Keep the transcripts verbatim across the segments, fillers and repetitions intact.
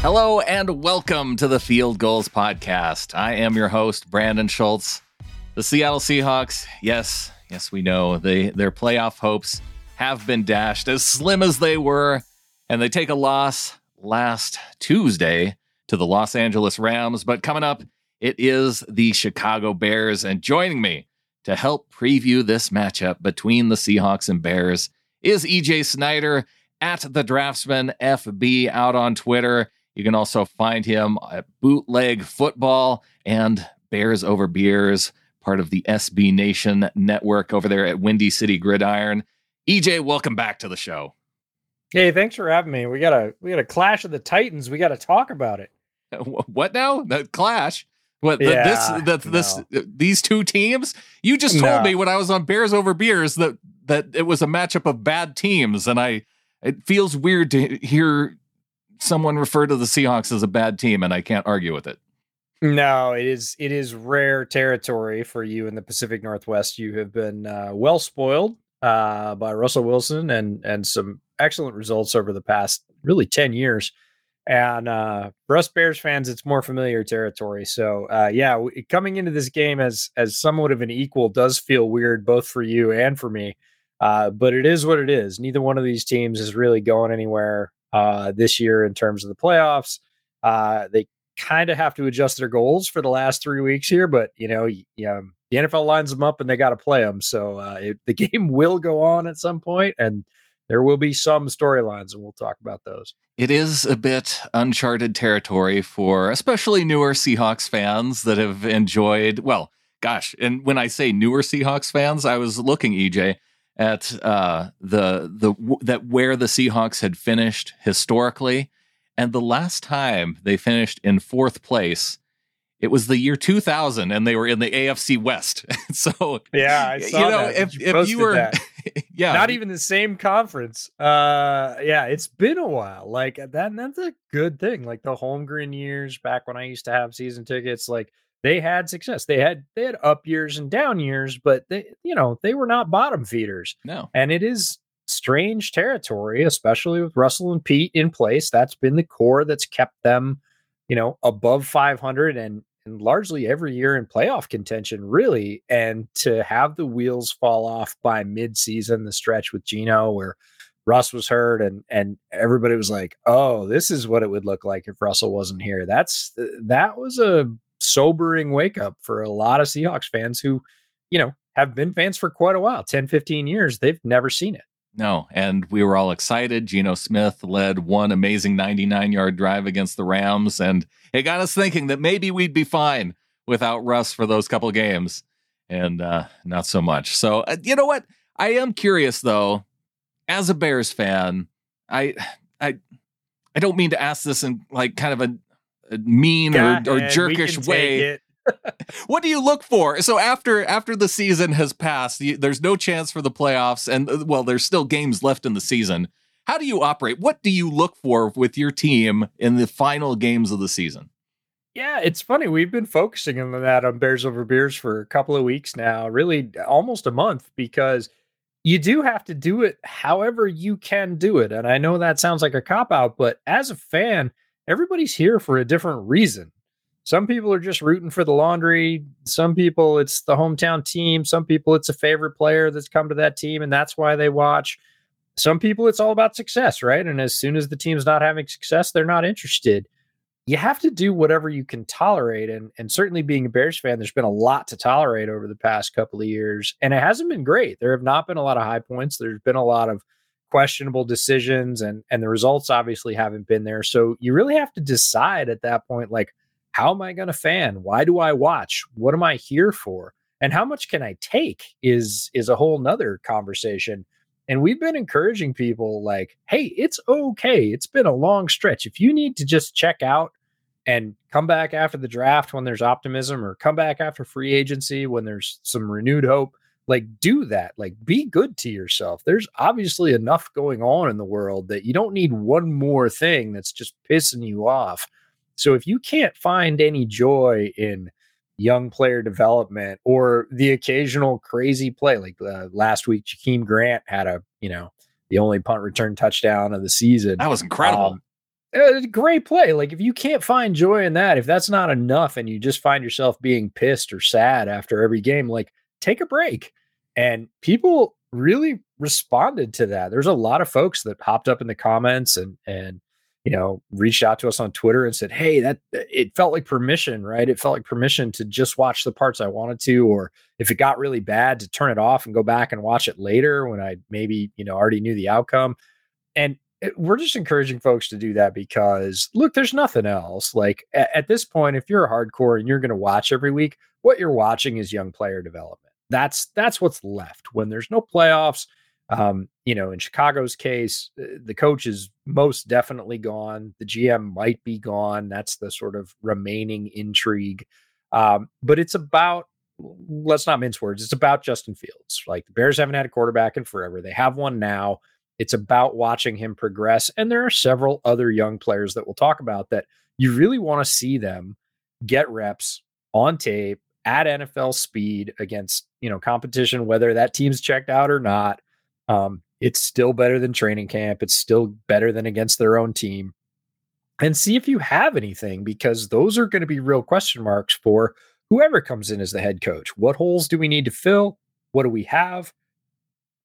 Hello and welcome to the Field Goals Podcast. I am your host, Brandon Schultz. The Seattle Seahawks, yes, yes, we know, they, their playoff hopes have been dashed as slim as they were, and they take a loss last Tuesday to the Los Angeles Rams. But coming up, it is the Chicago Bears, and joining me to help preview this matchup between the Seahawks and Bears is E J Snyder at the Draftsman F B out on Twitter. You can also find him at Bootleg Football and Bears Over Beers, part of the S B Nation network over there at Windy City Gridiron. E J, welcome back to the show. Hey, thanks for having me. We got a we got a clash of the Titans. We got to talk about it. What now? The clash? What the, yeah, this the, this no. these two teams? You just told no. me when I was on Bears Over Beers that that it was a matchup of bad teams, and I it feels weird to hear someone referred to the Seahawks as a bad team, and I can't argue with it. No, it is it is rare territory for you in the Pacific Northwest. You have been uh, well spoiled uh, by Russell Wilson and and some excellent results over the past really ten years. And uh, for us Bears fans, it's more familiar territory. So uh, yeah, coming into this game as as somewhat of an equal does feel weird, both for you and for me. Uh, but it is what it is. Neither one of these teams is really going anywhere Uh, this year in terms of the playoffs. Uh, they kind of have to adjust their goals for the last three weeks here, but you know, y- yeah, the N F L lines them up and they got to play them. So uh, it, the game will go on at some point, and there will be some storylines, and we'll talk about those. It is a bit uncharted territory for especially newer Seahawks fans that have enjoyed, well, gosh, and when I say newer Seahawks fans, I was looking, E J, at uh, the the w- that where the Seahawks had finished historically. And the last time they finished in fourth place, it was the year two thousand, and they were in the A F C West. So, yeah, I saw you know, that. If you, if you were, that. yeah, not even the same conference. Uh, yeah, it's been a while. Like that, and that's a good thing. Like the Holmgren years back when I used to have season tickets, like they had success. They had they had up years and down years, but they, you know, they were not bottom feeders. No, and it is strange territory, especially with Russell and Pete in place. That's been the core that's kept them, you know, above five hundred and and largely every year in playoff contention, really. And to have the wheels fall off by midseason, the stretch with Geno where Russ was hurt and and everybody was like, oh, this is what it would look like if Russell wasn't here. That's that was a sobering wake up for a lot of Seahawks fans who, you know, have been fans for quite a while, ten, fifteen years. They've never seen it. No, and we were all excited. Geno Smith led one amazing ninety-nine-yard drive against the Rams, and it got us thinking that maybe we'd be fine without Russ for those couple games, and uh, not so much. So, uh, you know what? I am curious, though, as a Bears fan, I I, I don't mean to ask this in like kind of a, a mean God, or, or jerkish way. What do you look for? So after after the season has passed, you, there's no chance for the playoffs, and well, there's still games left in the season. How do you operate? What do you look for with your team in the final games of the season? Yeah, it's funny. We've been focusing on that on Bears Over Beers for a couple of weeks now, really almost a month, because you do have to do it however you can do it. And I know that sounds like a cop-out, but as a fan, everybody's here for a different reason. Some people are just rooting for the laundry. Some people it's the hometown team. Some people it's a favorite player that's come to that team, and that's why they watch. Some people it's all about success, right? And as soon as the team's not having success, they're not interested. You have to do whatever you can tolerate. And, and certainly being a Bears fan, there's been a lot to tolerate over the past couple of years, and it hasn't been great. There have not been a lot of high points. There's been a lot of questionable decisions, and, and the results obviously haven't been there. So you really have to decide at that point, like, how am I going to fan? Why do I watch? What am I here for? And how much can I take is, is a whole nother conversation. And we've been encouraging people like, hey, it's okay. It's been a long stretch. If you need to just check out and come back after the draft when there's optimism, or come back after free agency when there's some renewed hope, like do that. Like be good to yourself. There's obviously enough going on in the world that you don't need one more thing that's just pissing you off. So if you can't find any joy in young player development or the occasional crazy play, like uh, last week, Jakeem Grant had a, you know, the only punt return touchdown of the season. That was incredible. Um, it's a great play. Like, if you can't find joy in that, if that's not enough and you just find yourself being pissed or sad after every game, like, take a break. And people really responded to that. There's a lot of folks that popped up in the comments and, and, you know, reached out to us on Twitter and said, hey, that it felt like permission, right? It felt like permission to just watch the parts I wanted to, or if it got really bad, to turn it off and go back and watch it later when I maybe, you know, already knew the outcome. And it, we're just encouraging folks to do that because, look, there's nothing else. Like, a, at this point, if you're hardcore and you're going to watch every week, what you're watching is young player development. That's, that's what's left when there's no playoffs. Um, you know, in Chicago's case, the coach is most definitely gone. The G M might be gone. That's the sort of remaining intrigue. Um, but it's about, let's not mince words. It's about Justin Fields. Like, the Bears haven't had a quarterback in forever. They have one now. It's about watching him progress. And there are several other young players that we'll talk about that you really want to see them get reps on tape at N F L speed against, you know, competition, whether that team's checked out or not. Um, it's still better than training camp. It's still better than against their own team, and see if you have anything, because those are going to be real question marks for whoever comes in as the head coach. What holes do we need to fill? What do we have?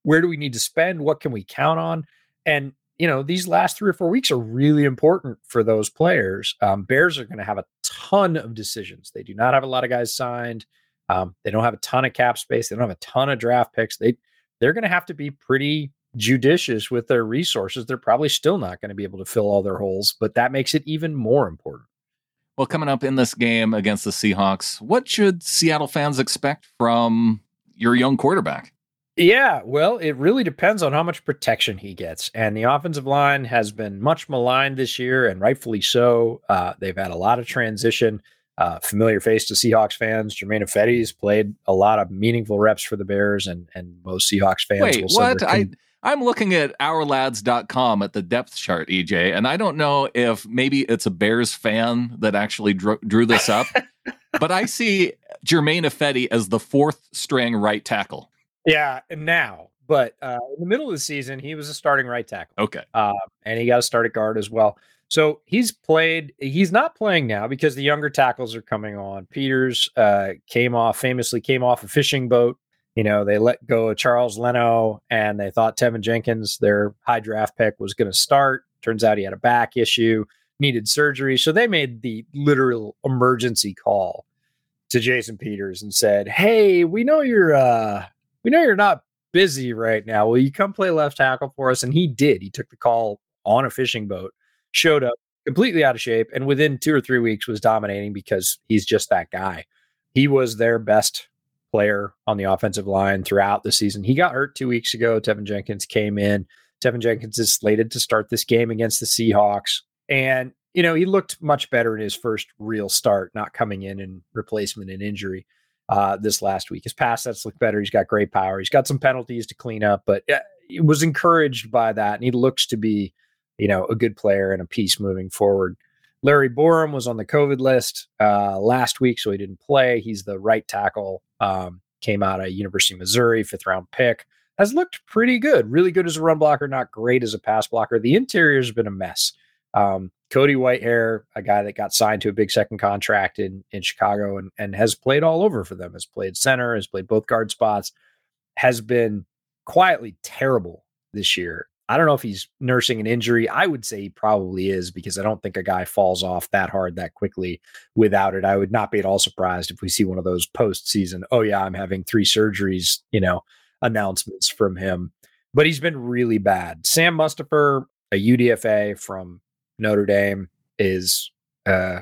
Where do we need to spend? What can we count on? And, you know, these last three or four weeks are really important for those players. Um, Bears are going to have a ton of decisions. They do not have a lot of guys signed. Um, they don't have a ton of cap space. They don't have a ton of draft picks. They, They're going to have to be pretty judicious with their resources. They're probably still not going to be able to fill all their holes, but that makes it even more important. Well, coming up in this game against the Seahawks, what should Seattle fans expect from your young quarterback? Yeah, well, it really depends on how much protection he gets. And the offensive line has been much maligned this year, and rightfully so. Uh, they've had a lot of transition. Uh, familiar face to Seahawks fans, Jermaine Ifedi has played a lot of meaningful reps for the Bears, and and most Seahawks fans. Wait, will what? Con- I, I'm looking at our lads dot com at the depth chart, E J, and I don't know if maybe it's a Bears fan that actually drew, drew this up, but I see Jermaine Ifedi as the fourth string right tackle. Yeah, now, but uh, in the middle of the season, he was a starting right tackle. Okay. Uh, and he got a start at guard as well. So he's played, he's not playing now because the younger tackles are coming on. Peters uh, came off, famously came off a fishing boat. You know, they let go of Charles Leno and they thought Tevin Jenkins, their high draft pick, was going to start. Turns out he had a back issue, needed surgery. So they made the literal emergency call to Jason Peters and said, hey, we know you're, uh, we know you're not busy right now. Will you come play left tackle for us? And he did. He took the call on a fishing boat. Showed up completely out of shape, and within two or three weeks was dominating because he's just that guy. He was their best player on the offensive line throughout the season. He got hurt two weeks ago. Tevin Jenkins came in. Tevin Jenkins is slated to start this game against the Seahawks. And, you know, he looked much better in his first real start, not coming in and replacement and injury uh, this last week. His pass sets look better. He's got great power. He's got some penalties to clean up, but uh, he was encouraged by that. And he looks to be, you know, a good player and a piece moving forward. Larry Borum was on the COVID list uh, last week, so he didn't play. He's the right tackle, um, came out of University of Missouri, fifth round pick, has looked pretty good. Really good as a run blocker, not great as a pass blocker. The interior has been a mess. Um, Cody Whitehair, a guy that got signed to a big second contract in, in Chicago and, and has played all over for them, has played center, has played both guard spots, has been quietly terrible this year. I don't know if he's nursing an injury. I would say he probably is because I don't think a guy falls off that hard that quickly without it. I would not be at all surprised if we see one of those postseason, oh yeah, I'm having three surgeries, you know, announcements from him. But he's been really bad. Sam Mustipher, a U D F A from Notre Dame, is, uh,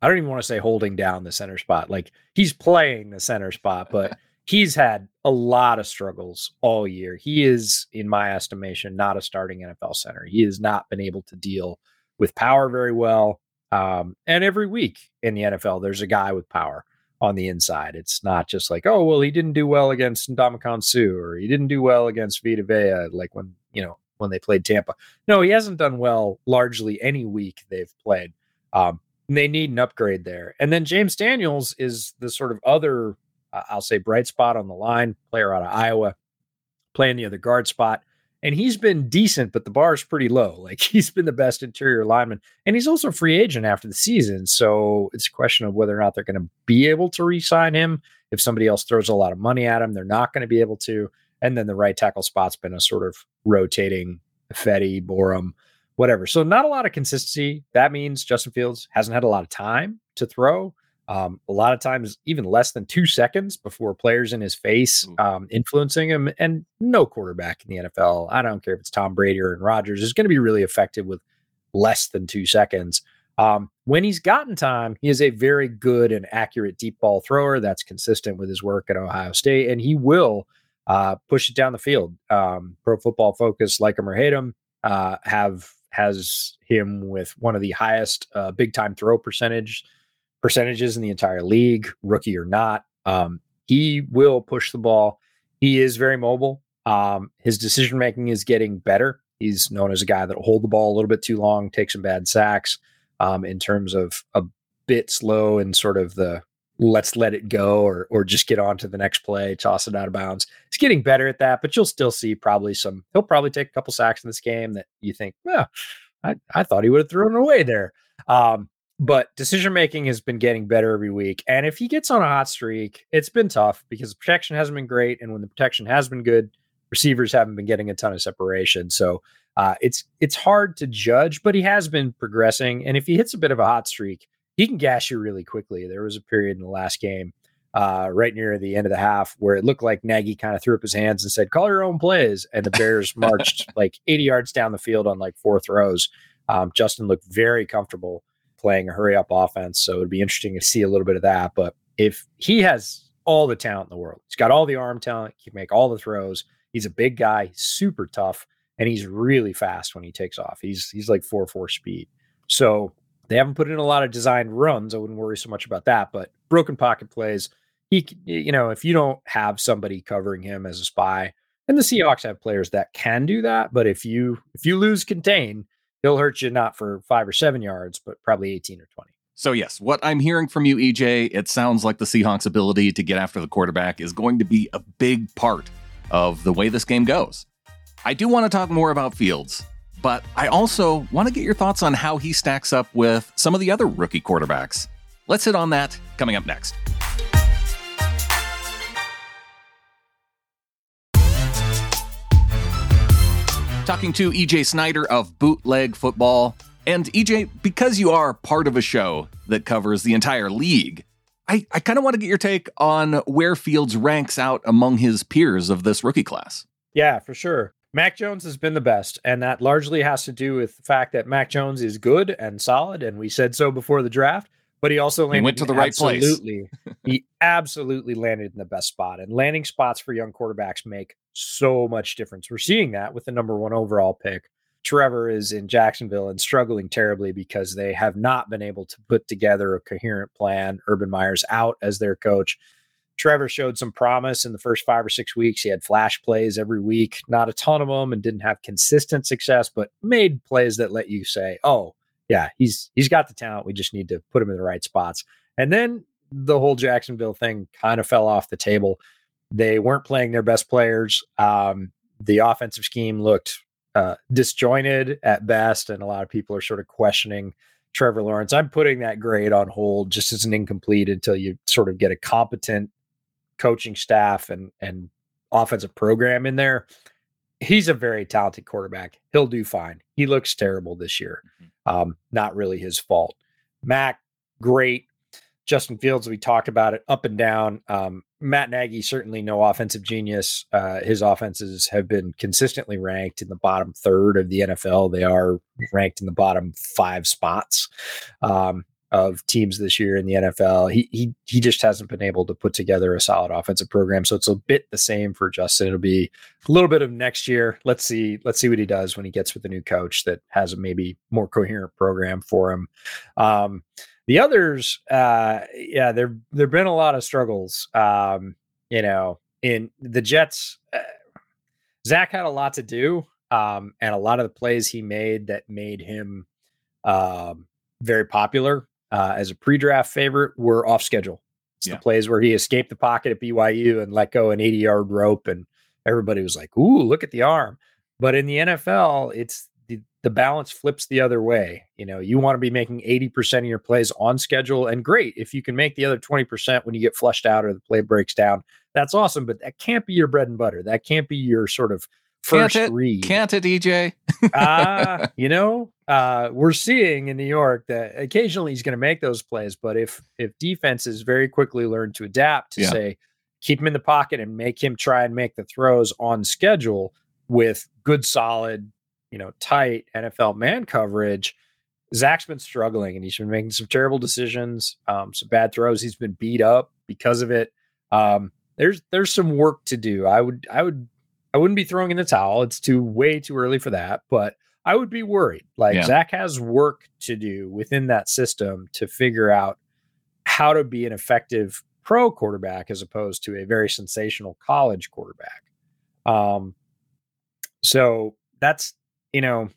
I don't even want to say holding down the center spot. Like, he's playing the center spot, but he's had a lot of struggles all year. He is, in my estimation, not a starting N F L center. He has not been able to deal with power very well. Um, and every week in the N F L, there's a guy with power on the inside. It's not just like, oh, well, he didn't do well against Ndamukong Suh, or he didn't do well against Vita Vea, like when, you know, when they played Tampa. No, he hasn't done well largely any week they've played. Um, they need an upgrade there. And then James Daniels is the sort of other, I'll say, bright spot on the line, player out of Iowa, playing the other guard spot. and he's been decent, but the bar is pretty low. Like, he's been the best interior lineman, and he's also a free agent after the season. So it's a question of whether or not they're going to be able to re-sign him. If somebody else throws a lot of money at him, they're not going to be able to. And then the right tackle spot's been a sort of rotating Ifedi, Borum, whatever. So not a lot of consistency. That means Justin Fields hasn't had a lot of time to throw. Um, a lot of times, even less than two seconds before players in his face um, influencing him. And no quarterback in the N F L, I don't care if it's Tom Brady or Aaron Rodgers, is going to be really effective with less than two seconds. Um, when he's gotten time, he is a very good and accurate deep ball thrower. That's consistent with his work at Ohio State, and he will uh, push it down the field. Um, Pro Football Focus, like him or hate him, uh, have has him with one of the highest uh, big time throw percentage. percentages in the entire league, rookie or not. Um, he will push the ball. He is very mobile. Um, his decision-making is getting better. He's known as a guy that will hold the ball a little bit too long, take some bad sacks, um, in terms of a bit slow and sort of the let's let it go or or just get on to the next play, toss it out of bounds. He's getting better at that, but you'll still see probably some, he'll probably take a couple sacks in this game that you think, well, I, I thought he would have thrown it away there. Um, But decision-making has been getting better every week. And if he gets on a hot streak, it's been tough because the protection hasn't been great. And when the protection has been good, receivers haven't been getting a ton of separation. So uh, it's it's hard to judge, but he has been progressing. And if he hits a bit of a hot streak, he can gash you really quickly. There was a period in the last game uh, right near the end of the half where it looked like Nagy kind of threw up his hands and said, call your own plays. And the Bears marched like eighty yards down the field on like four throws. Um, Justin looked very comfortable playing a hurry up offense. So it'd be interesting to see a little bit of that. But if he has all the talent in the world, he's got all the arm talent, he can make all the throws. He's a big guy, super tough, and he's really fast when he takes off. He's, he's like four, four speed. So they haven't put in a lot of designed runs. I wouldn't worry so much about that, but broken pocket plays. He, you know, if you don't have somebody covering him as a spy, and the Seahawks have players that can do that. But if you, if you lose contain, he'll hurt you not for five or seven yards, but probably eighteen or twenty. So, yes, what I'm hearing from you, E J, it sounds like the Seahawks' ability to get after the quarterback is going to be a big part of the way this game goes. I do want to talk more about Fields, but I also want to get your thoughts on how he stacks up with some of the other rookie quarterbacks. Let's hit on that coming up next. Talking to E J Snyder of Bootleg Football. And E J, because you are part of a show that covers the entire league, I, I kind of want to get your take on where Fields ranks out among his peers of this rookie class. Yeah, for sure. Mac Jones has been the best, and that largely has to do with the fact that Mac Jones is good and solid, and we said so before the draft, but he also landed he went to the right place. Absolutely, he absolutely landed in the best spot, and landing spots for young quarterbacks make so much difference. We're seeing that with the number one overall pick. Trevor is in Jacksonville and struggling terribly because they have not been able to put together a coherent plan. Urban Meyer's out as their coach. Trevor showed some promise in the first five or six weeks. He had flash plays every week, not a ton of them, and didn't have consistent success, but made plays that let you say, oh yeah, he's, he's got the talent. We just need to put him in the right spots. And then the whole Jacksonville thing kind of fell off the table. They weren't playing their best players. Um, the offensive scheme looked uh, disjointed at best, and a lot of people are sort of questioning Trevor Lawrence. I'm putting that grade on hold just as an incomplete until you sort of get a competent coaching staff and, and offensive program in there. He's a very talented quarterback. He'll do fine. He looks terrible this year. Um, not really his fault. Mac, great. Justin Fields, we talked about it, up and down. Um, Matt Nagy, certainly no offensive genius. Uh, his offenses have been consistently ranked in the bottom third of the N F L. They are ranked in the bottom five spots um, of teams this year in the N F L. He, he, he just hasn't been able to put together a solid offensive program. So it's a bit the same for Justin. It'll be a little bit of next year. Let's see. Let's see what he does when he gets with a new coach that has a maybe more coherent program for him. Um, The others, uh, yeah, there there've been a lot of struggles. Um, you know, in the Jets, uh, Zach had a lot to do, um, and a lot of the plays he made that made him um, very popular uh, as a pre-draft favorite were off schedule. It's yeah. The plays where he escaped the pocket at B Y U and let go an eighty-yard rope, and everybody was like, "Ooh, look at the arm." But in the N F L, it's the, the balance flips the other way. You know, you want to be making eighty percent of your plays on schedule, and great if you can make the other twenty percent when you get flushed out or the play breaks down. That's awesome, but that can't be your bread and butter. That can't be your sort of first can't it, read. Can't it, E J? uh, you know, uh, we're seeing in New York that occasionally he's going to make those plays, but if if defenses very quickly learn to adapt to yeah. say, keep him in the pocket and make him try and make the throws on schedule with good, solid, you know, tight N F L man coverage, Zach's been struggling and he's been making some terrible decisions, um, some bad throws. He's been beat up because of it. Um, There's there's some work to do. I would I would I wouldn't be throwing in the towel. It's too way too early for that, but I would be worried. Like yeah. Zach has work to do within that system to figure out how to be an effective pro quarterback as opposed to a very sensational college quarterback. Um, so that's you know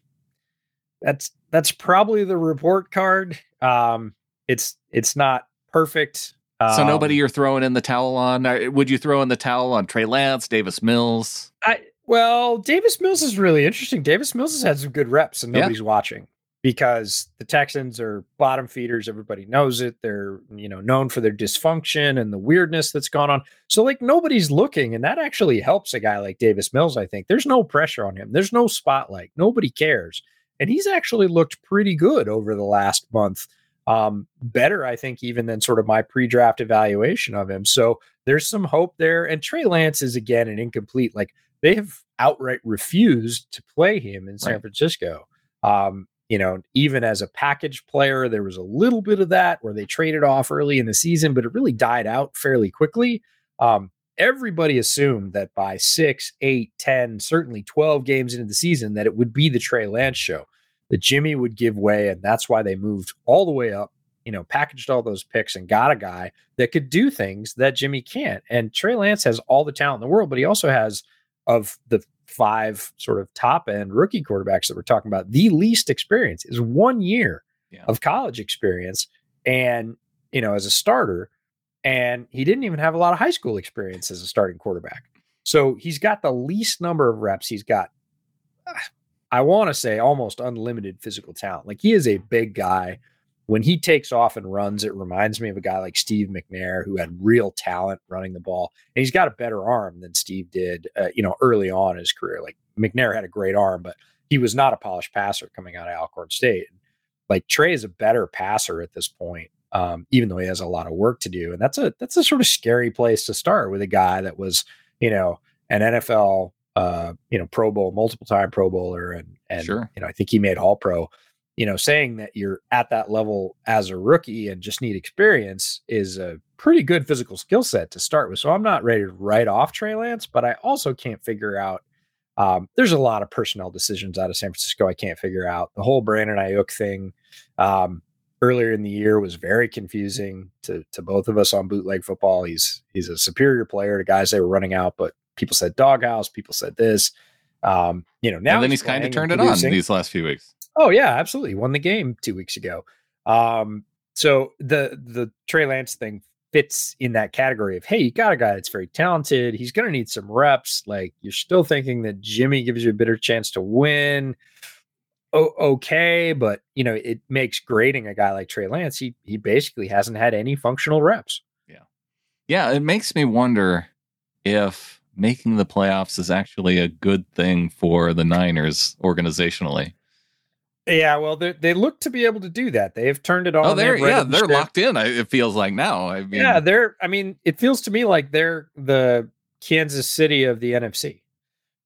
that's that's probably the report card. Um, it's it's not perfect. So nobody you're throwing in the towel on? Would you throw in the towel on Trey Lance, Davis Mills? I well, Davis Mills is really interesting. Davis Mills has had some good reps and nobody's yeah. watching because the Texans are bottom feeders. Everybody knows it. They're, you know, known for their dysfunction and the weirdness that's gone on. So like nobody's looking, and that actually helps a guy like Davis Mills, I think. There's no pressure on him. There's no spotlight. Nobody cares. And he's actually looked pretty good over the last month. Um, better, I think, even than sort of my pre-draft evaluation of him. So there's some hope there. And Trey Lance is, again, an incomplete. Like, they have outright refused to play him in San right. Francisco. Um, you know, even as a package player, there was a little bit of that where they traded off early in the season, but it really died out fairly quickly. Um, everybody assumed that by six, eight, ten, certainly twelve games into the season, that it would be the Trey Lance show. That Jimmy would give way, and that's why they moved all the way up, you know, packaged all those picks and got a guy that could do things that Jimmy can't. And Trey Lance has all the talent in the world, but he also has, of the five sort of top end rookie quarterbacks that we're talking about, the least experience is one year yeah. of college experience. And, you know, as a starter, and he didn't even have a lot of high school experience as a starting quarterback. So he's got the least number of reps. He's got, uh, I want to say almost unlimited physical talent. Like, he is a big guy. When he takes off and runs, it reminds me of a guy like Steve McNair, who had real talent running the ball. And he's got a better arm than Steve did, uh, you know, early on in his career. Like, McNair had a great arm, but he was not a polished passer coming out of Alcorn State. Like, Trey is a better passer at this point, um, even though he has a lot of work to do. And that's a, that's a sort of scary place to start with a guy that was, you know, an N F L Uh, you know, Pro Bowl, multiple time Pro Bowler. And, and sure. you know, I think he made All Pro. You know, saying that you're at that level as a rookie and just need experience is a pretty good physical skill set to start with. So I'm not ready to write off Trey Lance, but I also can't figure out. Um, there's a lot of personnel decisions out of San Francisco I can't figure out. The whole Brandon Ayuk thing um, earlier in the year was very confusing to to both of us on Bootleg Football. He's he's a superior player to guys they were running out, but people said doghouse. People said this. Um, you know, now and then he's, he's kind of turned it on these last few weeks. Oh yeah, absolutely. Won the game two weeks ago. Um, so the the Trey Lance thing fits in that category of, hey, you got a guy that's very talented. He's going to need some reps. Like, you're still thinking that Jimmy gives you a better chance to win. Oh, okay, but you know, it makes grading a guy like Trey Lance. He he basically hasn't had any functional reps. Yeah, yeah. It makes me wonder if making the playoffs is actually a good thing for the Niners organizationally. Yeah, well, they look to be able to do that. They have turned it on. Oh, they're yeah, they're locked in. It feels like now. I mean, yeah, they're. I mean, it feels to me like they're the Kansas City of the N F C,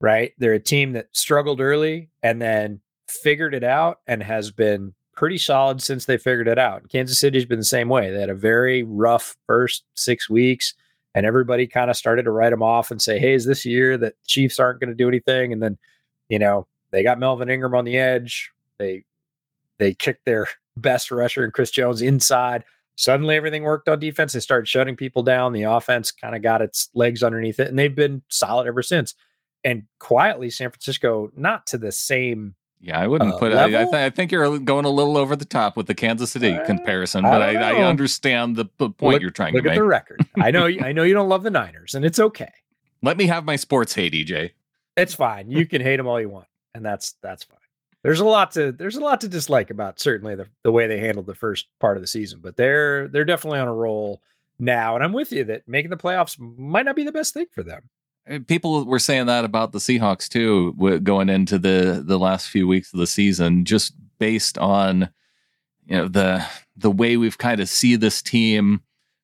right? They're a team that struggled early and then figured it out and has been pretty solid since they figured it out. Kansas City's been the same way. They had a very rough first six weeks. And everybody kind of started to write them off and say, hey, is this year that Chiefs aren't going to do anything? And then, you know, they got Melvin Ingram on the edge. They they kicked their best rusher and Chris Jones inside. Suddenly everything worked on defense. They started shutting people down. The offense kind of got its legs underneath it. And they've been solid ever since. And quietly, San Francisco, not to the same. Yeah, I wouldn't uh, put it. I, th- I think you're going a little over the top with the Kansas City uh, comparison, but I, I, I understand the p- point look, you're trying to make. Look at the record. I know, I know you don't love the Niners, and it's okay. Let me have my sports hate, E J. It's fine. You can hate them all you want, and that's that's fine. There's a lot to there's a lot to dislike about certainly the, the way they handled the first part of the season, but they're they're definitely on a roll now. And I'm with you that making the playoffs might not be the best thing for them. People were saying that about the Seahawks too, going into the the last few weeks of the season, just based on you know the the way we've kind of see this team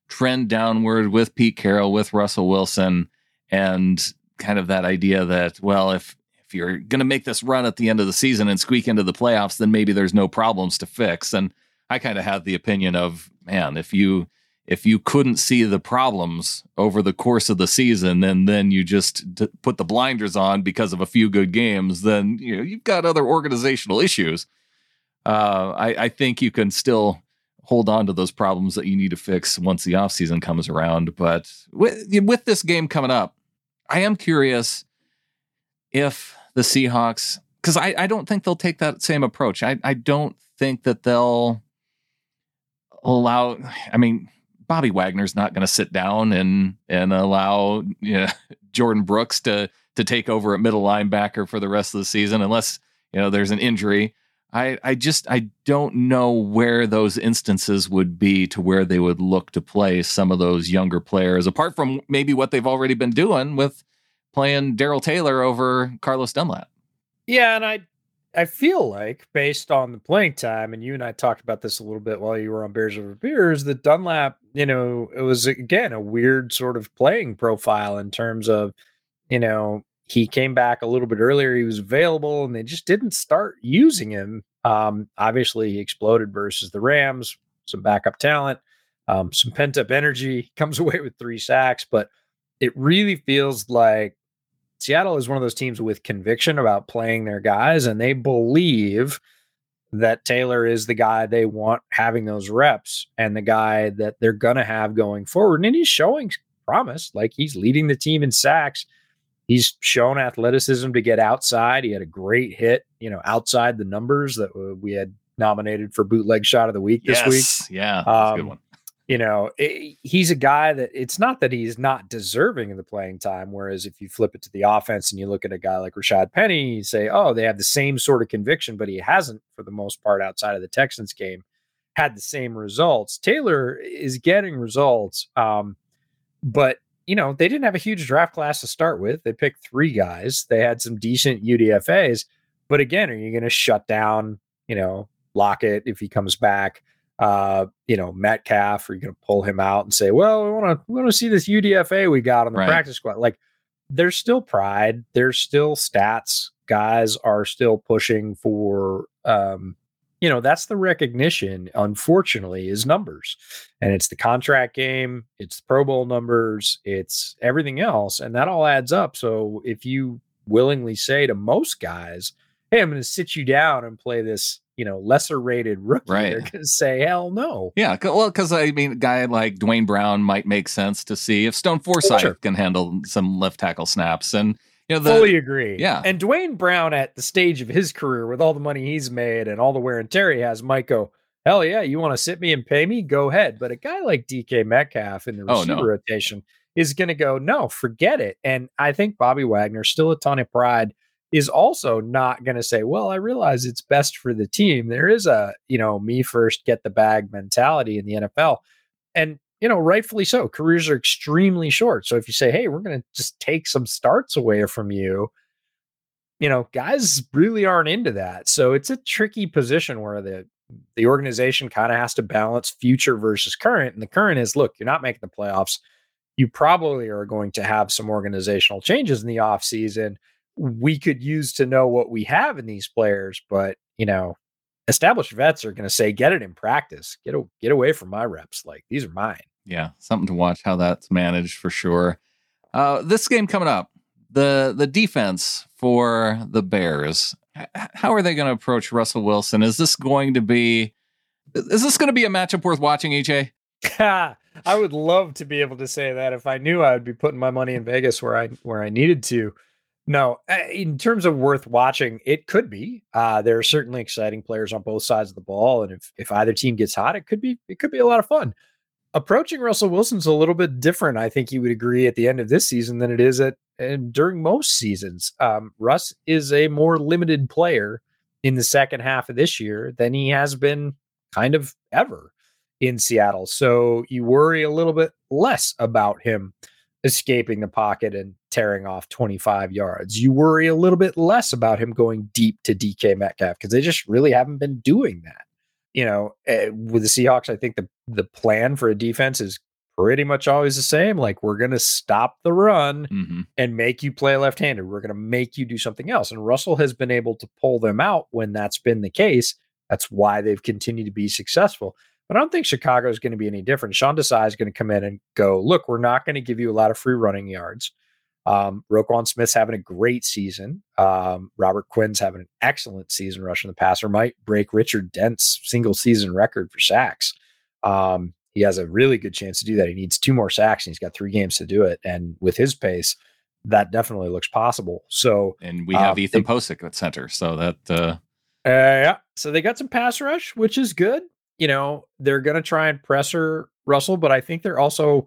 trend downward with Pete Carroll, with Russell Wilson, and kind of that idea that, well, if if you're going to make this run at the end of the season and squeak into the playoffs, then maybe there's no problems to fix. And I kind of have the opinion of, man, if you if you couldn't see the problems over the course of the season, and then you just d- put the blinders on because of a few good games, then you know, you've got other organizational issues. Uh, I, I think you can still hold on to those problems that you need to fix once the offseason comes around. But with, with this game coming up, I am curious if the Seahawks, because I, I don't think they'll take that same approach. I, I don't think that they'll allow. I mean, Bobby Wagner's not going to sit down and and allow you know, Jordan Brooks to to take over at middle linebacker for the rest of the season unless you know there's an injury. I, I just I don't know where those instances would be to where they would look to play some of those younger players, apart from maybe what they've already been doing with playing Darryl Taylor over Carlos Dunlap. Yeah, and I I feel like based on the playing time, and you and I talked about this a little bit while you were on Bears Over Beers, that Dunlap, you know, it was, again, a weird sort of playing profile in terms of, you know, he came back a little bit earlier. He was available, and they just didn't start using him. Um, obviously, he exploded versus the Rams. Some backup talent, um, some pent-up energy. Comes away with three sacks, but it really feels like Seattle is one of those teams with conviction about playing their guys, and they believe that Taylor is the guy they want having those reps and the guy that they're going to have going forward. And he's showing promise. Like, he's leading the team in sacks. He's shown athleticism to get outside. He had a great hit, you know, outside the numbers that we had nominated for bootleg shot of the week this yes. week. Yeah, that's um, a good one. You know, it, he's a guy that it's not that he's not deserving of the playing time. Whereas if you flip it to the offense and you look at a guy like Rashad Penny, you say, oh, they have the same sort of conviction, but he hasn't, for the most part, outside of the Texans game, had the same results. Taylor is getting results, um, but you know, they didn't have a huge draft class to start with. They picked three guys. They had some decent U D F As. But again, are you going to shut down, you know, Lockett if he comes back? Uh, you know, Metcalf, are you going to pull him out and say, well, we want to we want to see this U D F A we got on the right. practice squad? Like, there's still pride. There's still stats. Guys are still pushing for, um, you know, that's the recognition, unfortunately, is numbers. And it's the contract game, it's the Pro Bowl numbers, it's everything else. And that all adds up. So if you willingly say to most guys, hey, I'm going to sit you down and play this, you know, lesser rated rookie, right, they're going to say, hell no. Yeah. Well, because I mean, a guy like Dwayne Brown might make sense to see if Stone Forsythe sure. can handle some left tackle snaps. And You know, the, fully agree. Yeah. And Dwayne Brown, at the stage of his career, with all the money he's made and all the wear and tear he has, might go, hell yeah, you want to sit me and pay me? Go ahead. But a guy like D K Metcalf in the receiver oh, no. rotation is going to go, no, forget it. And I think Bobby Wagner, still a ton of pride, is also not going to say, well, I realize it's best for the team. There is a, you know, me first, get the bag mentality in the N F L. And you know, rightfully so. Careers are extremely short. So if you say, hey, we're going to just take some starts away from you, you know, guys really aren't into that. So it's a tricky position where the, the organization kind of has to balance future versus current. And the current is, look, you're not making the playoffs. You probably are going to have some organizational changes in the offseason we could use to know what we have in these players. But, you know, established vets are going to say, get it in practice, get a, get away from my reps. Like, these are mine. Yeah. Something to watch how that's managed for sure. Uh, this game coming up, the, the defense for the Bears, how are they going to approach Russell Wilson? Is this going to be, is this going to be a matchup worth watching, E J? I would love to be able to say that. If I knew, I would be putting my money in Vegas where I, where I needed to. No, in terms of worth watching, it could be. Uh, there are certainly exciting players on both sides of the ball, and if if either team gets hot, it could be it could be a lot of fun. approaching Russell Wilson's a little bit different, I think you would agree, at the end of this season than it is at and during most seasons. Um, Russ is a more limited player in the second half of this year than he has been kind of ever in Seattle. So you worry a little bit less about him escaping the pocket and tearing off twenty-five yards. You worry a little bit less about him going deep to D K Metcalf because they just really haven't been doing that. You know, with the Seahawks, I think the, the plan for a defense is pretty much always the same. Like, we're going to stop the run mm-hmm. and make you play left-handed. We're going to make you do something else. And Russell has been able to pull them out when that's been the case. That's why they've continued to be successful. But I don't think Chicago is going to be any different. Sean Desai is going to come in and go, look, we're not going to give you a lot of free running yards. Um, Roquan Smith's having a great season. Um, Robert Quinn's having an excellent season rushing the passer. Might break Richard Dent's single season record for sacks. Um, he has a really good chance to do that. He needs two more sacks and he's got three games to do it. And with his pace, that definitely looks possible. So, and we have um, Ethan they, Posick at center. So that, uh... uh, yeah. So they got some pass rush, which is good. You know, they're going to try and pressure Russell, but I think they're also,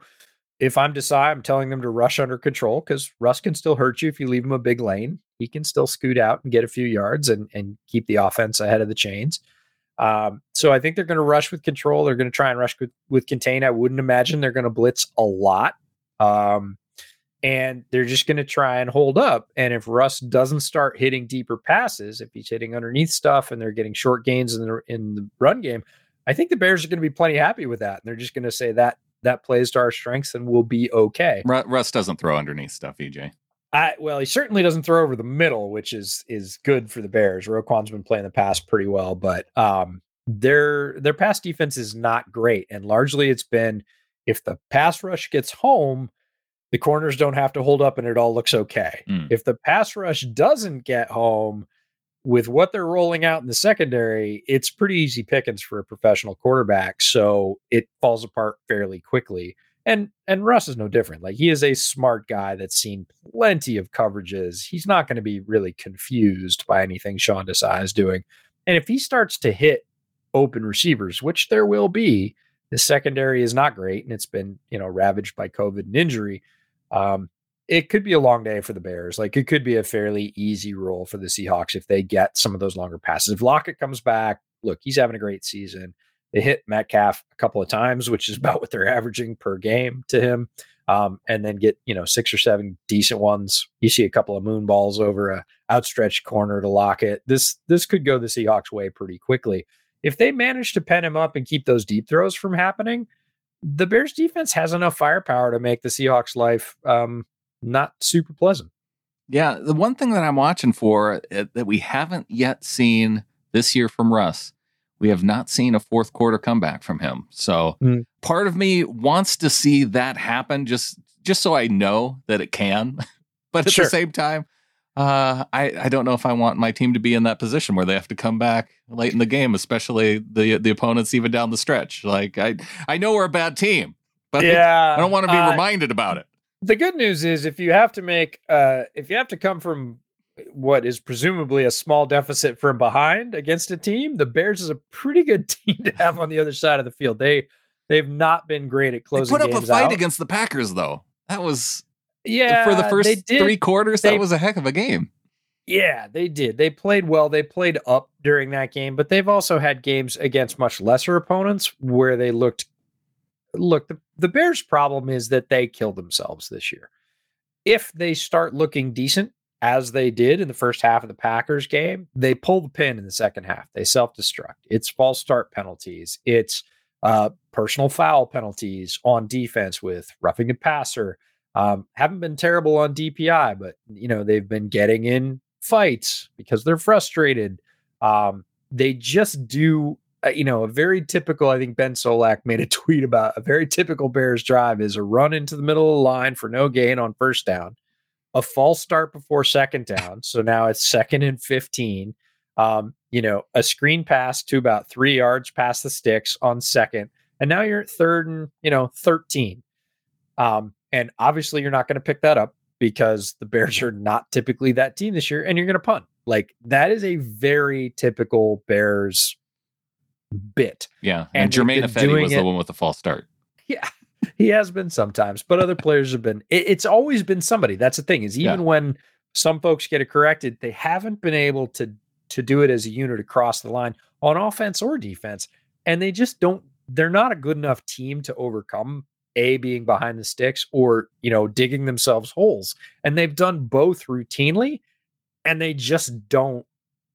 if I'm Desai, I'm telling them to rush under control because Russ can still hurt you. If you leave him a big lane, he can still scoot out and get a few yards and, and keep the offense ahead of the chains. Um, so I think they're going to rush with control. They're going to try and rush with, with contain. I wouldn't imagine they're going to blitz a lot. Um, and they're just going to try and hold up. And if Russ doesn't start hitting deeper passes, if he's hitting underneath stuff and they're getting short gains in the, in the run game, I think the Bears are going to be plenty happy with that. And they're just going to say that that plays to our strengths and we'll be okay. Russ doesn't throw underneath stuff, E J. I, well, he certainly doesn't throw over the middle, which is is good for the Bears. Roquan's been playing the pass pretty well, but um, their their pass defense is not great, and largely it's been if the pass rush gets home, the corners don't have to hold up, and it all looks okay. Mm. If the pass rush doesn't get home with what they're rolling out in the secondary, it's pretty easy pickings for a professional quarterback, so it falls apart fairly quickly. And and Russ is no different. Like, he is a smart guy that's seen plenty of coverages. He's not going to be really confused by anything Sean Desai is doing. And if he starts to hit open receivers, which there will be, the secondary is not great, and it's been, you know, ravaged by COVID and injury. Um, it could be a long day for the Bears. Like, it could be a fairly easy role for the Seahawks if they get some of those longer passes. If Lockett comes back, look, he's having a great season. They hit Metcalf a couple of times, which is about what they're averaging per game to him, um, and then get, you know, six or seven decent ones. You see a couple of moon balls over a outstretched corner to Lockett. This this could go the Seahawks' way pretty quickly. If they manage to pen him up and keep those deep throws from happening, the Bears' defense has enough firepower to make the Seahawks' life um, not super pleasant. Yeah, the one thing that I'm watching for uh, that we haven't yet seen this year from Russ, we have not seen a fourth quarter comeback from him. So mm. part of me wants to see that happen just just so I know that it can. But at sure. the same time, uh, I, I don't know if I want my team to be in that position where they have to come back late in the game, especially the the opponents even down the stretch. Like, I, I know we're a bad team, but yeah, I don't want to be uh, reminded about it. The good news is if you have to make uh, if you have to come from what is presumably a small deficit from behind against a team, the Bears is a pretty good team to have on the other side of the field. They, they've not been great at closing games out. They put up a fight out. against the Packers, though. That was, yeah, for the first three quarters, they, that was a heck of a game. Yeah, they did. They played well. They played up during that game, but they've also had games against much lesser opponents where they looked, look, the, the Bears' problem is that they kill themselves this year. If they start looking decent, as they did in the first half of the Packers game, they pull the pin in the second half. They self-destruct. It's false start penalties. It's uh, personal foul penalties on defense with roughing a passer. Um, haven't been terrible on D P I, but, you know, they've been getting in fights because they're frustrated. Um, they just do, uh, you know, a very typical, I think Ben Solak made a tweet about a very typical Bears drive is a run into the middle of the line for no gain on first down, a false start before second down. So now it's second and fifteen, um, you know, a screen pass to about three yards past the sticks on second. And now you're at third and, you know, thirteen. Um, and obviously you're not going to pick that up because the Bears are not typically that team this year, and you're going to punt. Like, that is a very typical Bears bit. Yeah. And, and Jermaine Ifedi was it, the one with the false start. Yeah, he has been sometimes, but other players have been. It, it's always been somebody. That's the thing is, even yeah. when some folks get it corrected, they haven't been able to to do it as a unit across the line on offense or defense, and they just don't. They're not a good enough team to overcome a being behind the sticks or, you know, digging themselves holes. And they've done both routinely, and they just don't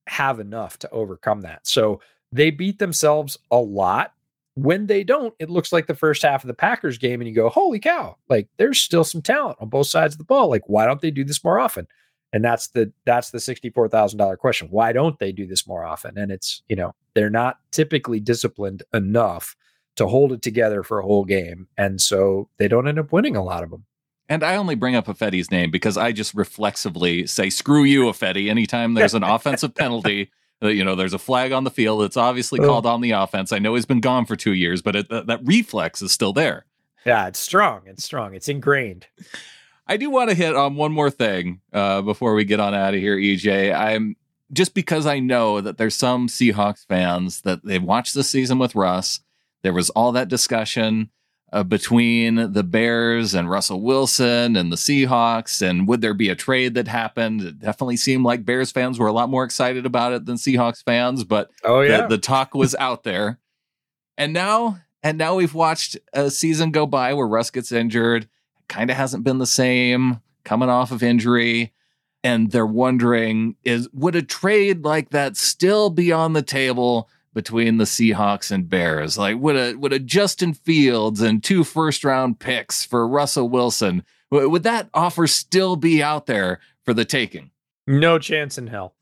have enough to overcome that. So they beat themselves a lot. When they don't, it looks like the first half of the Packers game, and you go, holy cow, like there's still some talent on both sides of the ball. Like, why don't they do this more often? And that's the, that's the sixty-four thousand dollars question. Why don't they do this more often? And it's, you know, they're not typically disciplined enough to hold it together for a whole game. And so they don't end up winning a lot of them. And I only bring up Ifedi's name because I just reflexively say, screw you, Ifedi. Anytime there's an offensive penalty, you know, there's a flag on the field. It's obviously oh. called on the offense. I know he's been gone for two years, but it, that, that reflex is still there. Yeah, it's strong. It's strong. It's ingrained. I do want to hit on one more thing uh, before we get on out of here, E J. I'm just because I know that there's some Seahawks fans that they've watched the season with Russ. There was all that discussion uh, between the Bears and Russell Wilson and the Seahawks. And would there be a trade that happened? It definitely seemed like Bears fans were a lot more excited about it than Seahawks fans. But oh, yeah. the, the talk was out there. And now and now we've watched a season go by where Russ gets injured. Kind of hasn't been the same coming off of injury. And they're wondering, is would a trade like that still be on the table between the Seahawks and Bears? Like, would a would a Justin Fields and two first round picks for Russell Wilson, w- would that offer still be out there for the taking? No chance in hell.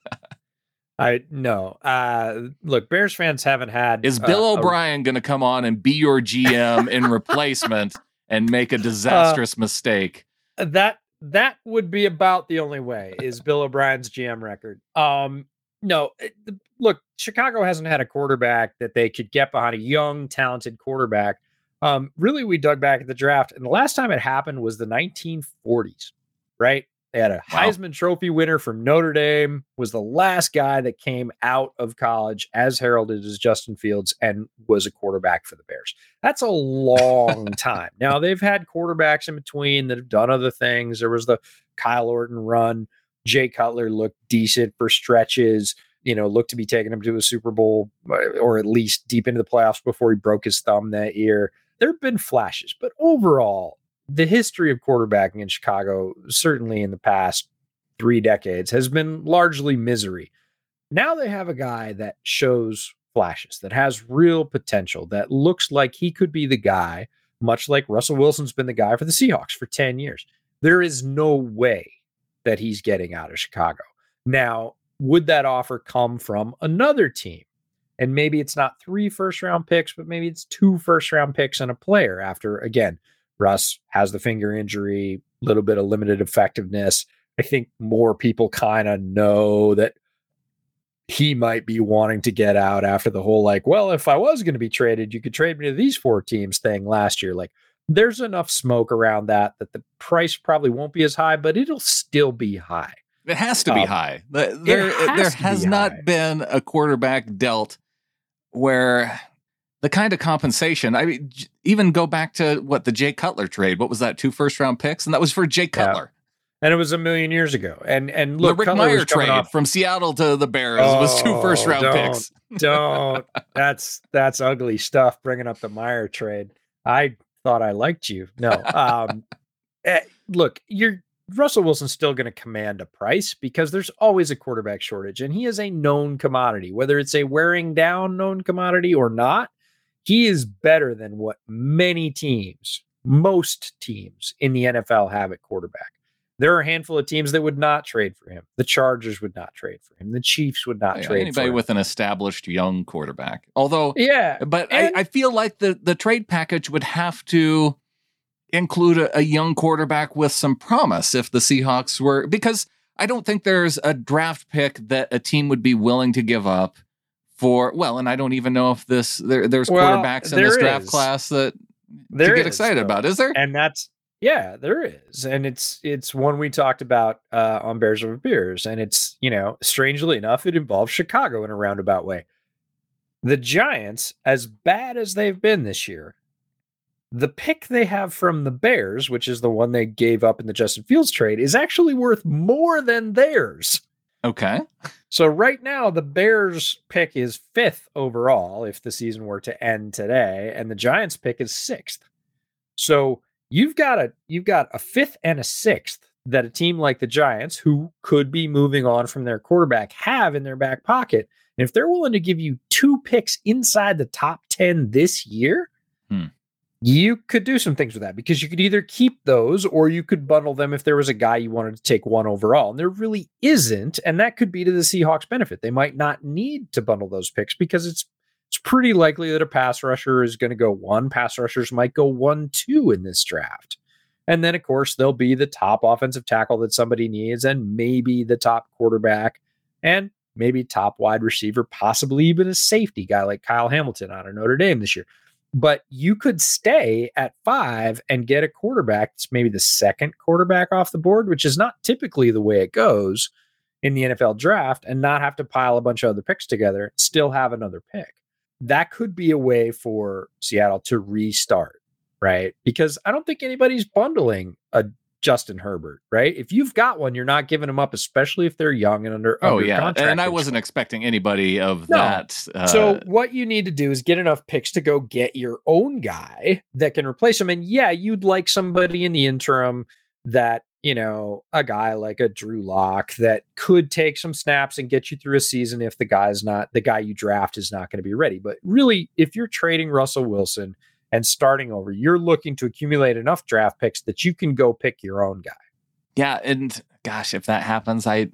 I no. Uh, look, Bears fans haven't had. Is Bill uh, O'Brien a... going to come on and be your G M in replacement and make a disastrous uh, mistake? That that would be about the only way is Bill O'Brien's G M record. Um, no, it, look, Chicago hasn't had a quarterback that they could get behind, a young, talented quarterback. Um, really, we dug back at the draft, and the last time it happened was the nineteen forties, right? They had a wow. Heisman Trophy winner from Notre Dame, was the last guy that came out of college as heralded as Justin Fields and was a quarterback for the Bears. That's a long time. Now, they've had quarterbacks in between that have done other things. There was the Kyle Orton run. Jay Cutler looked decent for stretches, you know, looked to be taking him to a Super Bowl or at least deep into the playoffs before he broke his thumb that year. There have been flashes, but overall, the history of quarterbacking in Chicago, certainly in the past three decades, has been largely misery. Now they have a guy that shows flashes, that has real potential, that looks like he could be the guy, much like Russell Wilson's been the guy for the Seahawks for ten years. There is no way that he's getting out of Chicago. Now, would that offer come from another team? And maybe it's not three first round picks, but maybe it's two first round picks and a player after, again, Russ has the finger injury, a little bit of limited effectiveness. I think more people kind of know that he might be wanting to get out after the whole, like, well, if I was going to be traded, you could trade me to these four teams thing last year. Like, there's enough smoke around that that the price probably won't be as high, but it'll still be high. It has to be um, high. There, there has, there has be not high. been a quarterback dealt where the kind of compensation, I mean, even go back to what the Jay Cutler trade, what was that, two first round picks? And that was for Jay Cutler. Yeah. And it was a million years ago. And and look, the Rick Meyer trade off. from Seattle to the Bears oh, was two first round don't, picks. Don't. That's, that's ugly stuff. Bringing up the Meyer trade. I, Thought I liked you. No, um, eh, look, you're Russell Wilson's still going to command a price because there's always a quarterback shortage, and he is a known commodity. Whether it's a wearing down known commodity or not, he is better than what many teams, most teams in the N F L have at quarterback. There are a handful of teams that would not trade for him. The Chargers would not trade for him. The Chiefs would not yeah, trade anybody for him. With an established young quarterback. Although, yeah, but and, I, I feel like the, the trade package would have to include a, a young quarterback with some promise if the Seahawks were, because I don't think there's a draft pick that a team would be willing to give up for. Well, and I don't even know if this there, there's well, quarterbacks in there this draft is. class that there to get is, excited though. about. Is there? And that's. Yeah, there is. And it's it's one we talked about uh, on Bears Over Beers. And it's, you know, strangely enough, it involves Chicago in a roundabout way. The Giants, as bad as they've been this year, the pick they have from the Bears, which is the one they gave up in the Justin Fields trade, is actually worth more than theirs. Okay. So right now the Bears pick is fifth overall if the season were to end today, and the Giants pick is sixth. So you've got a you've got a fifth and a sixth that a team like the Giants, who could be moving on from their quarterback, have in their back pocket. And if they're willing to give you two picks inside the top ten this year, hmm. you could do some things with that, because you could either keep those or you could bundle them if there was a guy you wanted to take one overall. And there really isn't. And that could be to the Seahawks' benefit. They might not need to bundle those picks because it's it's pretty likely that a pass rusher is going to go one. Pass rushers might go one, two in this draft. And then, of course, there'll be the top offensive tackle that somebody needs, and maybe the top quarterback, and maybe top wide receiver, possibly even a safety guy like Kyle Hamilton out of Notre Dame this year. But you could stay at five and get a quarterback. It's maybe the second quarterback off the board, which is not typically the way it goes in the N F L draft, and not have to pile a bunch of other picks together, still have another pick. That could be a way for Seattle to restart. Right. Because I don't think anybody's bundling a Justin Herbert. Right. If you've got one, you're not giving them up, especially if they're young and under. Oh, under yeah. Contract. And I wasn't expecting anybody of no. that. Uh... So what you need to do is get enough picks to go get your own guy that can replace him. And yeah, you'd like somebody in the interim that, you know, a guy like a Drew Lock that could take some snaps and get you through a season if the guy's not the guy you draft is not going to be ready. But really, if you're trading Russell Wilson and starting over, you're looking to accumulate enough draft picks that you can go pick your own guy. Yeah, and gosh, if that happens, I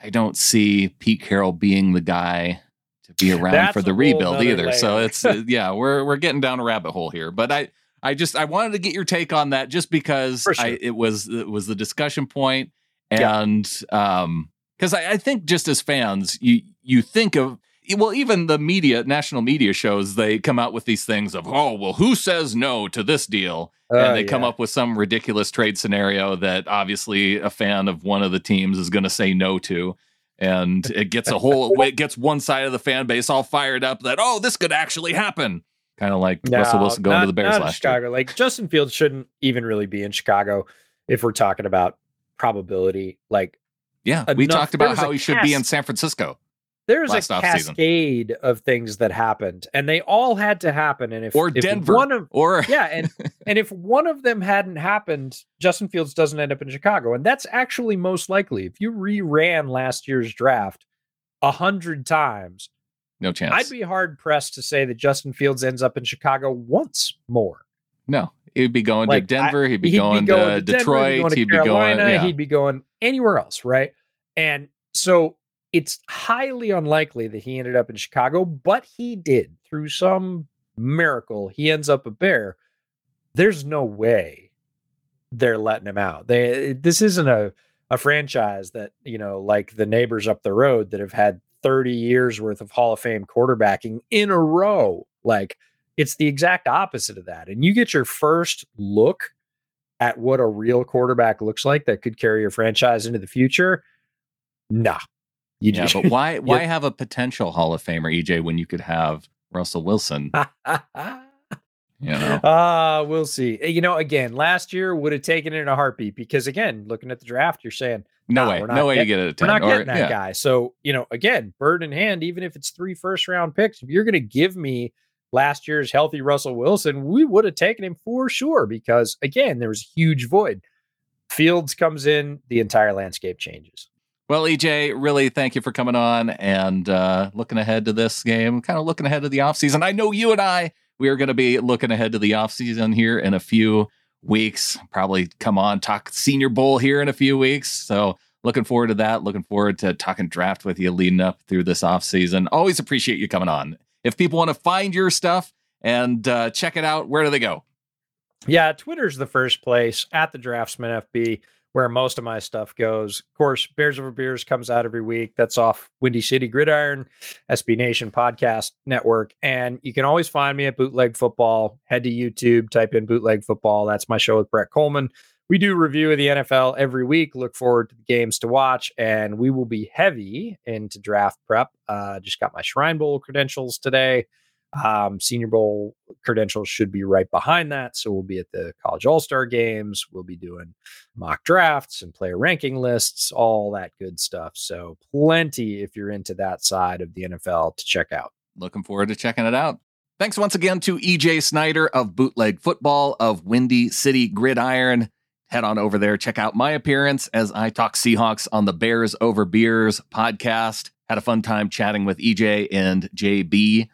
I don't see Pete Carroll being the guy to be around That's for the rebuild either. Layer. So it's yeah, we're we're getting down a rabbit hole here. But I I just I wanted to get your take on that, just because sure. I, it was it was the discussion point, and yeah. um, because I, I think just as fans, you you think of. Well, even the media, national media shows, they come out with these things of, oh, well, who says no to this deal? Uh, and they yeah. come up with some ridiculous trade scenario that obviously a fan of one of the teams is going to say no to. And it gets a whole it gets one side of the fan base all fired up that, oh, this could actually happen. Kind of like no, Russell Wilson going not, to the Bears last Chicago. year. Like Justin Fields shouldn't even really be in Chicago if we're talking about probability. Like, yeah, enough. we talked about how he cast. should be in San Francisco. There's Last a cascade season. of things that happened, and they all had to happen. And if or if Denver, one of, or yeah, and and if one of them hadn't happened, Justin Fields doesn't end up in Chicago, and that's actually most likely. If you reran last year's draft a hundred times, no chance. I'd be hard pressed to say that Justin Fields ends up in Chicago once more. No, he'd be going like, to Denver. I, he'd, be, he'd going be going to, to Denver, Detroit. He'd be going. To he'd, Carolina, be going yeah. he'd be going anywhere else, right? And so. It's highly unlikely that he ended up in Chicago, but he did. Through some miracle, he ends up a Bear. There's no way they're letting him out. They this isn't a, a franchise that, you know, like the neighbors up the road that have had thirty years worth of Hall of Fame quarterbacking in a row. Like, it's the exact opposite of that. And you get your first look at what a real quarterback looks like that could carry your franchise into the future. Nah. You yeah, but why why have a potential Hall of Famer, E J, when you could have Russell Wilson? Ah, you know? uh, we'll see. You know, again, last year would have taken it in a heartbeat because, again, looking at the draft, you're saying, no nah, way, no way getting, you get it at ten. We're not or, getting that yeah. guy. So, you know, again, bird in hand, even if it's three first round picks, if you're going to give me last year's healthy Russell Wilson, we would have taken him for sure because, again, there was a huge void. Fields comes in, the entire landscape changes. Well, E J, really, thank you for coming on and uh, looking ahead to this game, kind of looking ahead to the offseason. I know you and I, we are going to be looking ahead to the offseason here in a few weeks. Probably come on, talk Senior Bowl here in a few weeks. So looking forward to that. Looking forward to talking draft with you leading up through this offseason. Always appreciate you coming on. If people want to find your stuff and uh, check it out, where do they go? Yeah, Twitter's the first place, at the Draftsman F B. Where most of my stuff goes. Of course, Bears Over Beers comes out every week. That's off Windy City Gridiron, S B Nation Podcast Network. And you can always find me at Bootleg Football. Head to YouTube, type in Bootleg Football. That's my show with Brett Coleman. We do review of the N F L every week. Look forward to the games to watch. And we will be heavy into draft prep. Uh, just got my Shrine Bowl credentials today. Um, Senior Bowl credentials should be right behind that. So we'll be at the college all-star games. We'll be doing mock drafts and player ranking lists, all that good stuff. So plenty, if you're into that side of the N F L, to check out. Looking forward to checking it out. Thanks once again to E J Snyder of Bootleg Football of Windy City Gridiron. Head on over there, check out my appearance as I talk Seahawks on the Bears Over Beers podcast. Had a fun time chatting with E J and J B.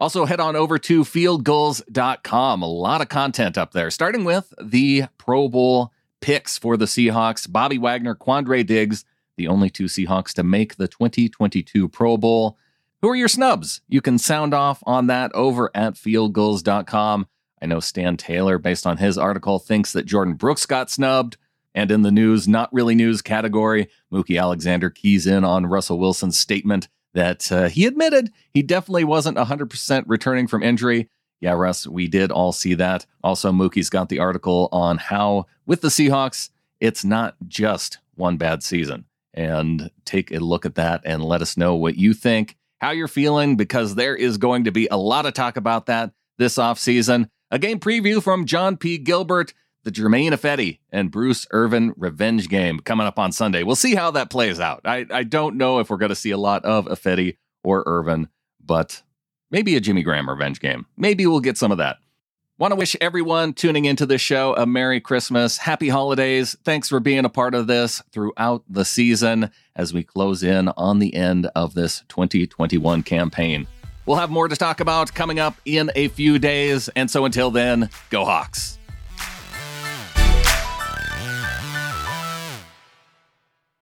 Also, head on over to field goals dot com. A lot of content up there, starting with the Pro Bowl picks for the Seahawks. Bobby Wagner, Quandre Diggs, the only two Seahawks to make the twenty twenty-two Pro Bowl. Who are your snubs? You can sound off on that over at field goals dot com. I know Stan Taylor, based on his article, thinks that Jordan Brooks got snubbed. And in the news, not really news category, Mookie Alexander keys in on Russell Wilson's statement that uh, he admitted he definitely wasn't one hundred percent returning from injury. Yeah, Russ, we did all see that. Also, Mookie's got the article on how, with the Seahawks, it's not just one bad season. And take a look at that and let us know what you think, how you're feeling, because there is going to be a lot of talk about that this offseason. A game preview from John P. Gilbert, the Jermaine Ifedi and Bruce Irvin revenge game coming up on Sunday. We'll see how that plays out. I, I don't know if we're going to see a lot of Ifedi or Irvin, but maybe a Jimmy Graham revenge game. Maybe we'll get some of that. Want to wish everyone tuning into this show a Merry Christmas, Happy Holidays. Thanks for being a part of this throughout the season as we close in on the end of this twenty twenty-one campaign. We'll have more to talk about coming up in a few days. And so until then, go Hawks.